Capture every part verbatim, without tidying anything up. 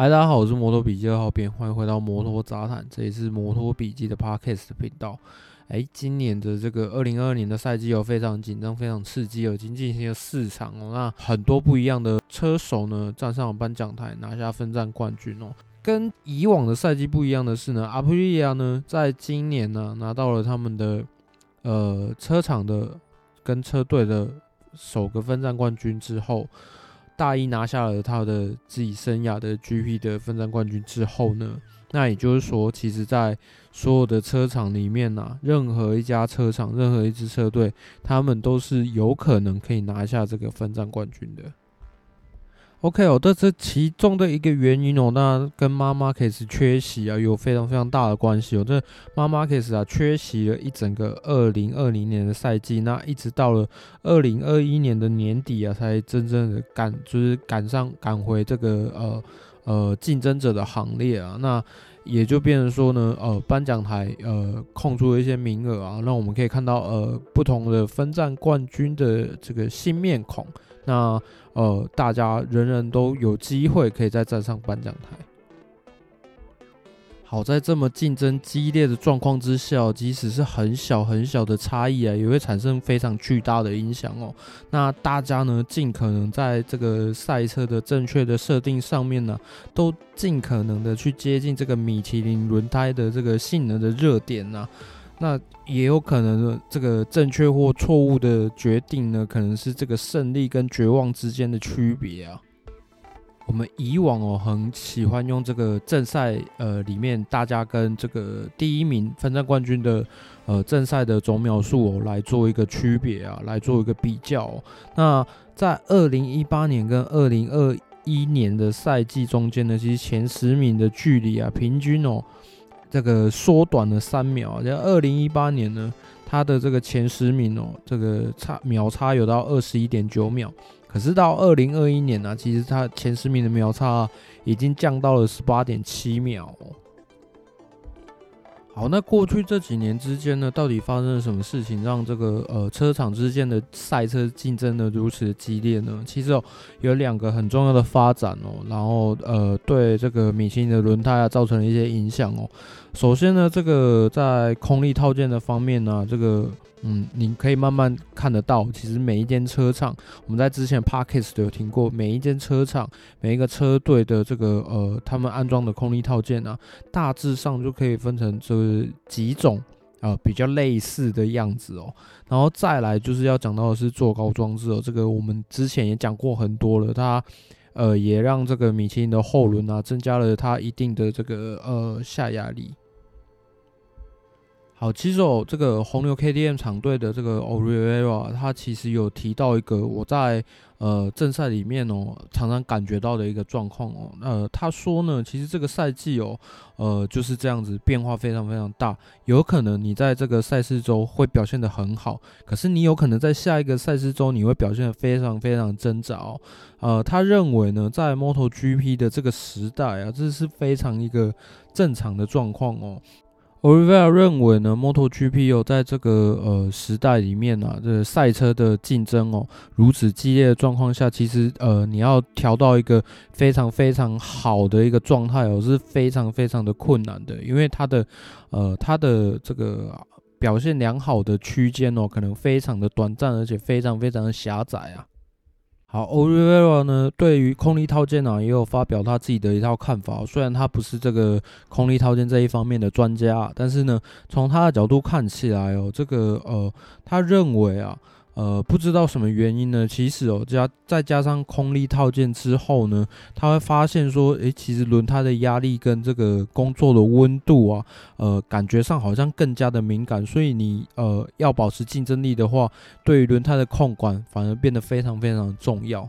嗨，大家好，我是摩托笔记二号编，欢迎回到摩托杂谈，这里是摩托笔记的 podcast 频道。哎，今年的这个二零二二年的赛季有、哦、非常紧张，非常刺激、哦，已经进行了四场哦。那很多不一样的车手呢站上颁奖台，拿下分站冠军哦。跟以往的赛季不一样的是呢 ，Aprilia 呢在今年呢拿到了他们的呃车厂的跟车队的首个分站冠军之后。大一拿下了他的自己生涯的 G P 的分站冠军之后呢，那也就是说，其实在所有的车厂里面呢、啊，任何一家车厂、任何一支车队，他们都是有可能可以拿下这个分站冠军的。OK 哦，这是其中的一个原因哦，那跟妈妈 Marquez 缺席啊有非常非常大的关系哦。这妈妈 Marquez 啊缺席了一整个二零二零年的赛季，那一直到了二零二一年的年底啊，才真正的赶就是赶上赶回这个呃呃竞争者的行列啊。那也就变成说呢，呃，颁奖台呃空出了一些名额啊，让我们可以看到呃不同的分站冠军的这个新面孔。那呃，大家人人都有机会可以再站上颁奖台。好在这么竞争激烈的状况之下，即使是很小很小的差异啊，也会产生非常巨大的影响哦。那大家呢，尽可能在这个赛车的正确的设定上面呢、啊，都尽可能的去接近这个米其林轮胎的这个性能的热点啊。那也有可能这个正确或错误的决定呢，可能是这个胜利跟绝望之间的区别啊。我们以往哦很喜欢用这个正赛呃里面大家跟这个第一名分站冠军的呃正赛的总秒数哦来做一个区别啊，来做一个比较、哦。那在二零一八年跟二零二一年的赛季中间呢，其实前十名的距离啊平均哦。这个缩短了三秒，在二零一八年呢，他的这个前十名哦，这个差秒差有到二十一点九秒，可是到二零二一年呢、啊，其实他前十名的秒差、啊、已经降到了十八点七秒、哦。好，那过去这几年之间呢，到底发生了什么事情，让这个呃车厂之间的赛车竞争呢如此的激烈呢？其实哦，有两个很重要的发展哦，然后呃对这个米其林的轮胎啊造成了一些影响哦。首先呢，这个在空力套件的方面呢、啊，这个嗯，你可以慢慢看得到，其实每一间车厂，我们在之前 podcast 有听过，每一间车厂、每一个车队的这个呃他们安装的空力套件啊，大致上就可以分成这。几种、呃、比较类似的样子哦，然后再来就是要讲到的是坐高装置哦，这个我们之前也讲过很多了，它呃也让这个米其林的后轮啊增加了它一定的这个呃下压力。好，其实哦，这个红牛 K D M 厂队的这个 Oliveira， 他其实有提到一个我在呃正赛里面哦，常常感觉到的一个状况哦。呃，他说呢，其实这个赛季哦，呃就是这样子，变化非常非常大，有可能你在这个赛事周会表现得很好，可是你有可能在下一个赛事周你会表现得非常非常挣扎哦。呃，他认为呢，在 MotoGP 的这个时代啊，这是非常一个正常的状况哦。Oliveira 认为呢 ，MotoGP 哦，在这个呃时代里面啊，这赛车的竞争哦如此激烈的状况下，其实呃你要调到一个非常非常好的一个状态哦，是非常非常的困难的，因为它的呃它的这个表现良好的区间哦，可能非常的短暂，而且非常非常的狭窄啊。好 ，Oliveira 呢，对于空力套件啊，也有发表他自己的一套看法、哦。虽然他不是这个空力套件这一方面的专家、啊，但是呢，从他的角度看起来哦，这个呃，他认为啊，呃，不知道什么原因呢，其实哦，加再加上空力套件之后呢，他会发现说，诶，其实轮胎的压力跟这个工作的温度啊，呃，感觉上好像更加的敏感，所以你呃要保持竞争力的话，对于轮胎的控管反而变得非常非常重要。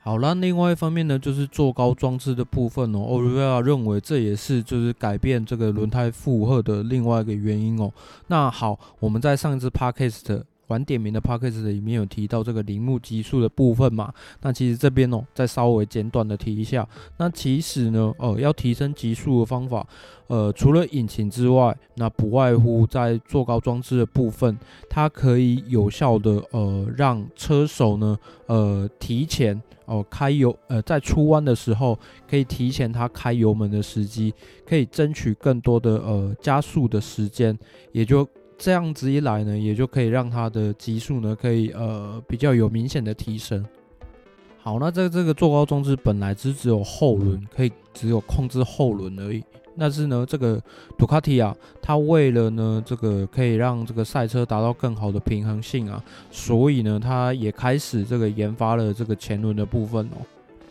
好啦，另外一方面呢，就是坐高装置的部分哦。Oliveira 认为这也是就是改变这个轮胎负荷的另外一个原因哦。那好，我们在上一次 podcast 晚点名的 podcast 里面有提到这个铃木极速的部分嘛，那其实这边哦再稍微简短的提一下。那其实呢呃要提升极速的方法呃除了引擎之外，那不外乎在坐高装置的部分，它可以有效的呃让车手呢呃提前哦，开油呃，在出弯的时候可以提前他开油门的时机，可以争取更多的呃加速的时间，也就这样子一来呢，也就可以让他的极速呢可以呃比较有明显的提升。好，那在这个坐高装置本来是只有后轮，可以只有控制后轮而已。但是呢，这个 Ducati 啊，它为了呢这个可以让这个赛车达到更好的平衡性啊，所以呢，它也开始这个研发了这个前轮的部分哦。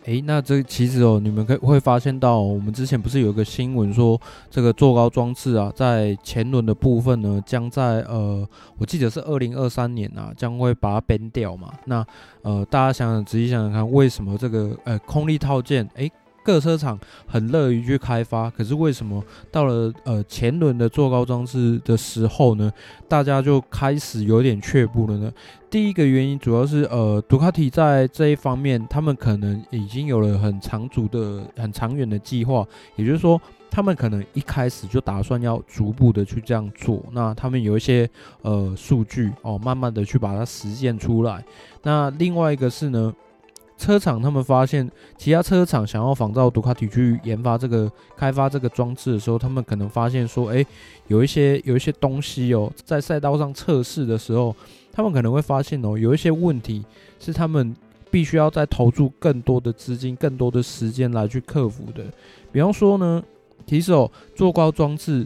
诶，那这其实哦，你们可以会发现到、哦，我们之前不是有一个新闻说，这个坐高装置啊，在前轮的部分呢，将在呃，我记得是二零二三年啊，将会把它ban掉嘛。那呃，大家想想仔细想想看，为什么这个呃空力套件诶各车厂很乐于去开发，可是为什么到了呃前轮的坐高装置的时候呢，大家就开始有点却步了呢？第一个原因主要是呃，杜卡迪在这一方面，他们可能已经有了很长足的、很长远的计划，也就是说，他们可能一开始就打算要逐步的去这样做。那他们有一些呃数据哦，慢慢的去把它实现出来。那另外一个是呢，车厂他们发现，其他车厂想要仿照杜卡迪去研发这个、开发这个装置的时候，他们可能发现说，哎，有一些有一些东西哦，在赛道上测试的时候，他们可能会发现哦，有一些问题是他们必须要再投注更多的资金、更多的时间来去克服的。比方说呢，其实哦，坐高装置，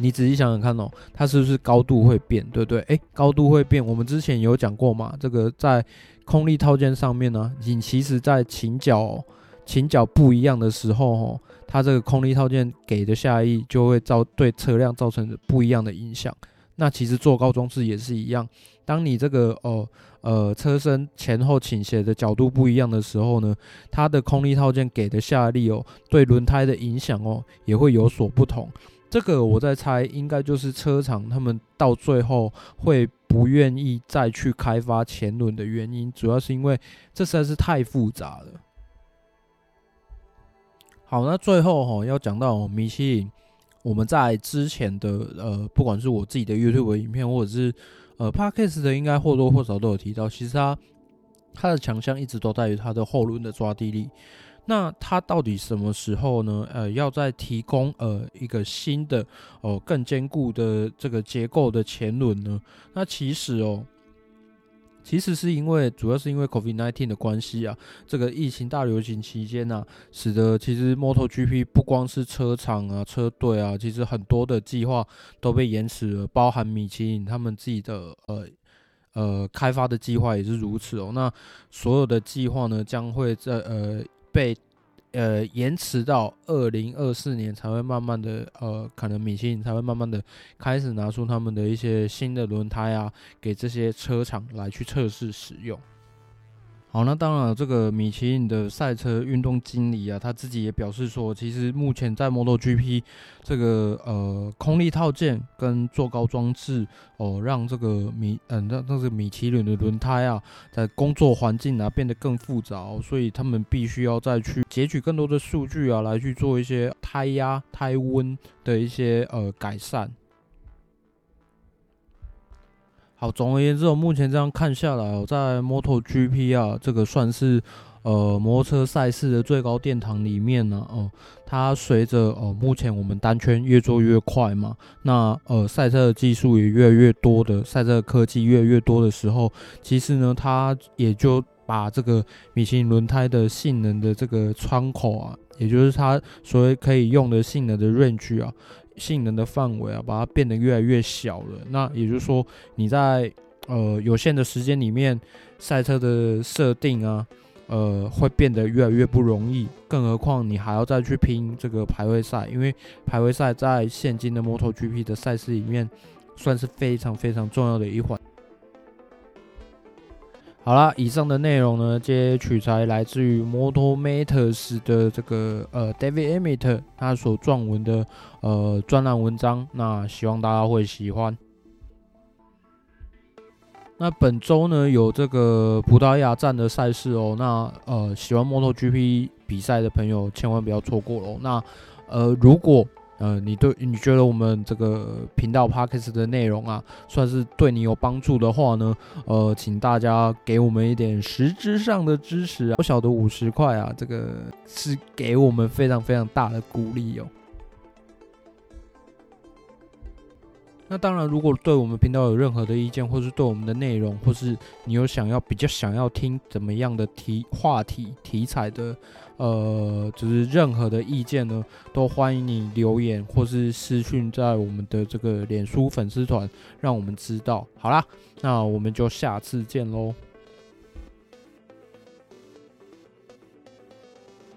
你仔细想想看哦，它是不是高度会变，对不对？哎，高度会变，我们之前有讲过嘛，这个在空力套件上面呢、啊，你其实在倾角、哦、倾角不一样的时候、哦，它这个空力套件给的下力就会造对车辆造成不一样的影响。那其实坐高装置也是一样，当你这个哦呃车身前后倾斜的角度不一样的时候呢，它的空力套件给的下力哦，对轮胎的影响哦也会有所不同。这个我在猜，应该就是车厂他们到最后会不愿意再去开发前轮的原因，主要是因为这实在是太复杂了。好，那最后、哦、要讲到、哦、米其林，我们在之前的呃，不管是我自己的 YouTube 影片，或者是呃 Podcast 的，应该或多或少都有提到，其实它它的强项一直都在于它的后轮的抓地力。那它到底什么时候呢？呃，要再提供呃一个新的哦、呃、更坚固的这个结构的前轮呢？那其实哦，其实是因为主要是因为 COVID 十九 的关系啊，这个疫情大流行期间啊，使得其实 MotoGP 不光是车厂啊、车队啊，其实很多的计划都被延迟了，包含米其林他们自己的呃。呃，开发的计划也是如此哦。那所有的计划呢，将会在呃被呃延迟到二零二四年才会慢慢的呃，可能米其林才会慢慢的开始拿出他们的一些新的轮胎啊，给这些车厂来去测试使用。好，那当然，这个米其林的赛车运动经理啊，他自己也表示说，其实目前在 MotoGP 这个呃空力套件跟坐高装置哦，让这个米嗯、呃、让这个米其林的轮胎啊，在工作环境啊变得更复杂、哦，所以他们必须要再去截取更多的数据啊，来去做一些胎压、胎温的一些呃改善。好，总而言之，我目前这样看下来、哦，在 MotoGP 啊，这个算是呃摩托车赛事的最高殿堂里面呢、啊，哦、呃，它随着哦目前我们单圈越做越快嘛，那呃赛车的技术也越来越多的，赛车的科技越来越多的时候，其实呢，它也就把这个米其林轮胎的性能的这个窗口啊，也就是它所谓可以用的性能的 range 啊。性能的范围啊，把它变得越来越小了。那也就是说，你在呃有限的时间里面，赛车的设定啊，呃会变得越来越不容易。更何况你还要再去拼这个排位赛，因为排位赛在现今的 MotoGP 的赛事里面，算是非常非常重要的一环。好啦，以上的内容呢，皆取材来自于 MOTOMATTERS 的这个呃 David Emmett 他所撰文的呃专栏文章，那希望大家会喜欢。那本周呢有这个葡萄牙站的赛事哦，那呃喜欢 MotoGP 比赛的朋友千万不要错过哦。那呃如果呃你对你觉得我们这个频道 Podcast 的内容啊算是对你有帮助的话呢，呃请大家给我们一点实质上的支持啊，不小的五十块啊，这个是给我们非常非常大的鼓励哦。那当然如果对我们频道有任何的意见，或是对我们的内容，或是你有想要比较想要听怎么样的题话题题材的呃就是任何的意见呢，都欢迎你留言或是私讯在我们的这个脸书粉丝团让我们知道。好啦，那我们就下次见咯。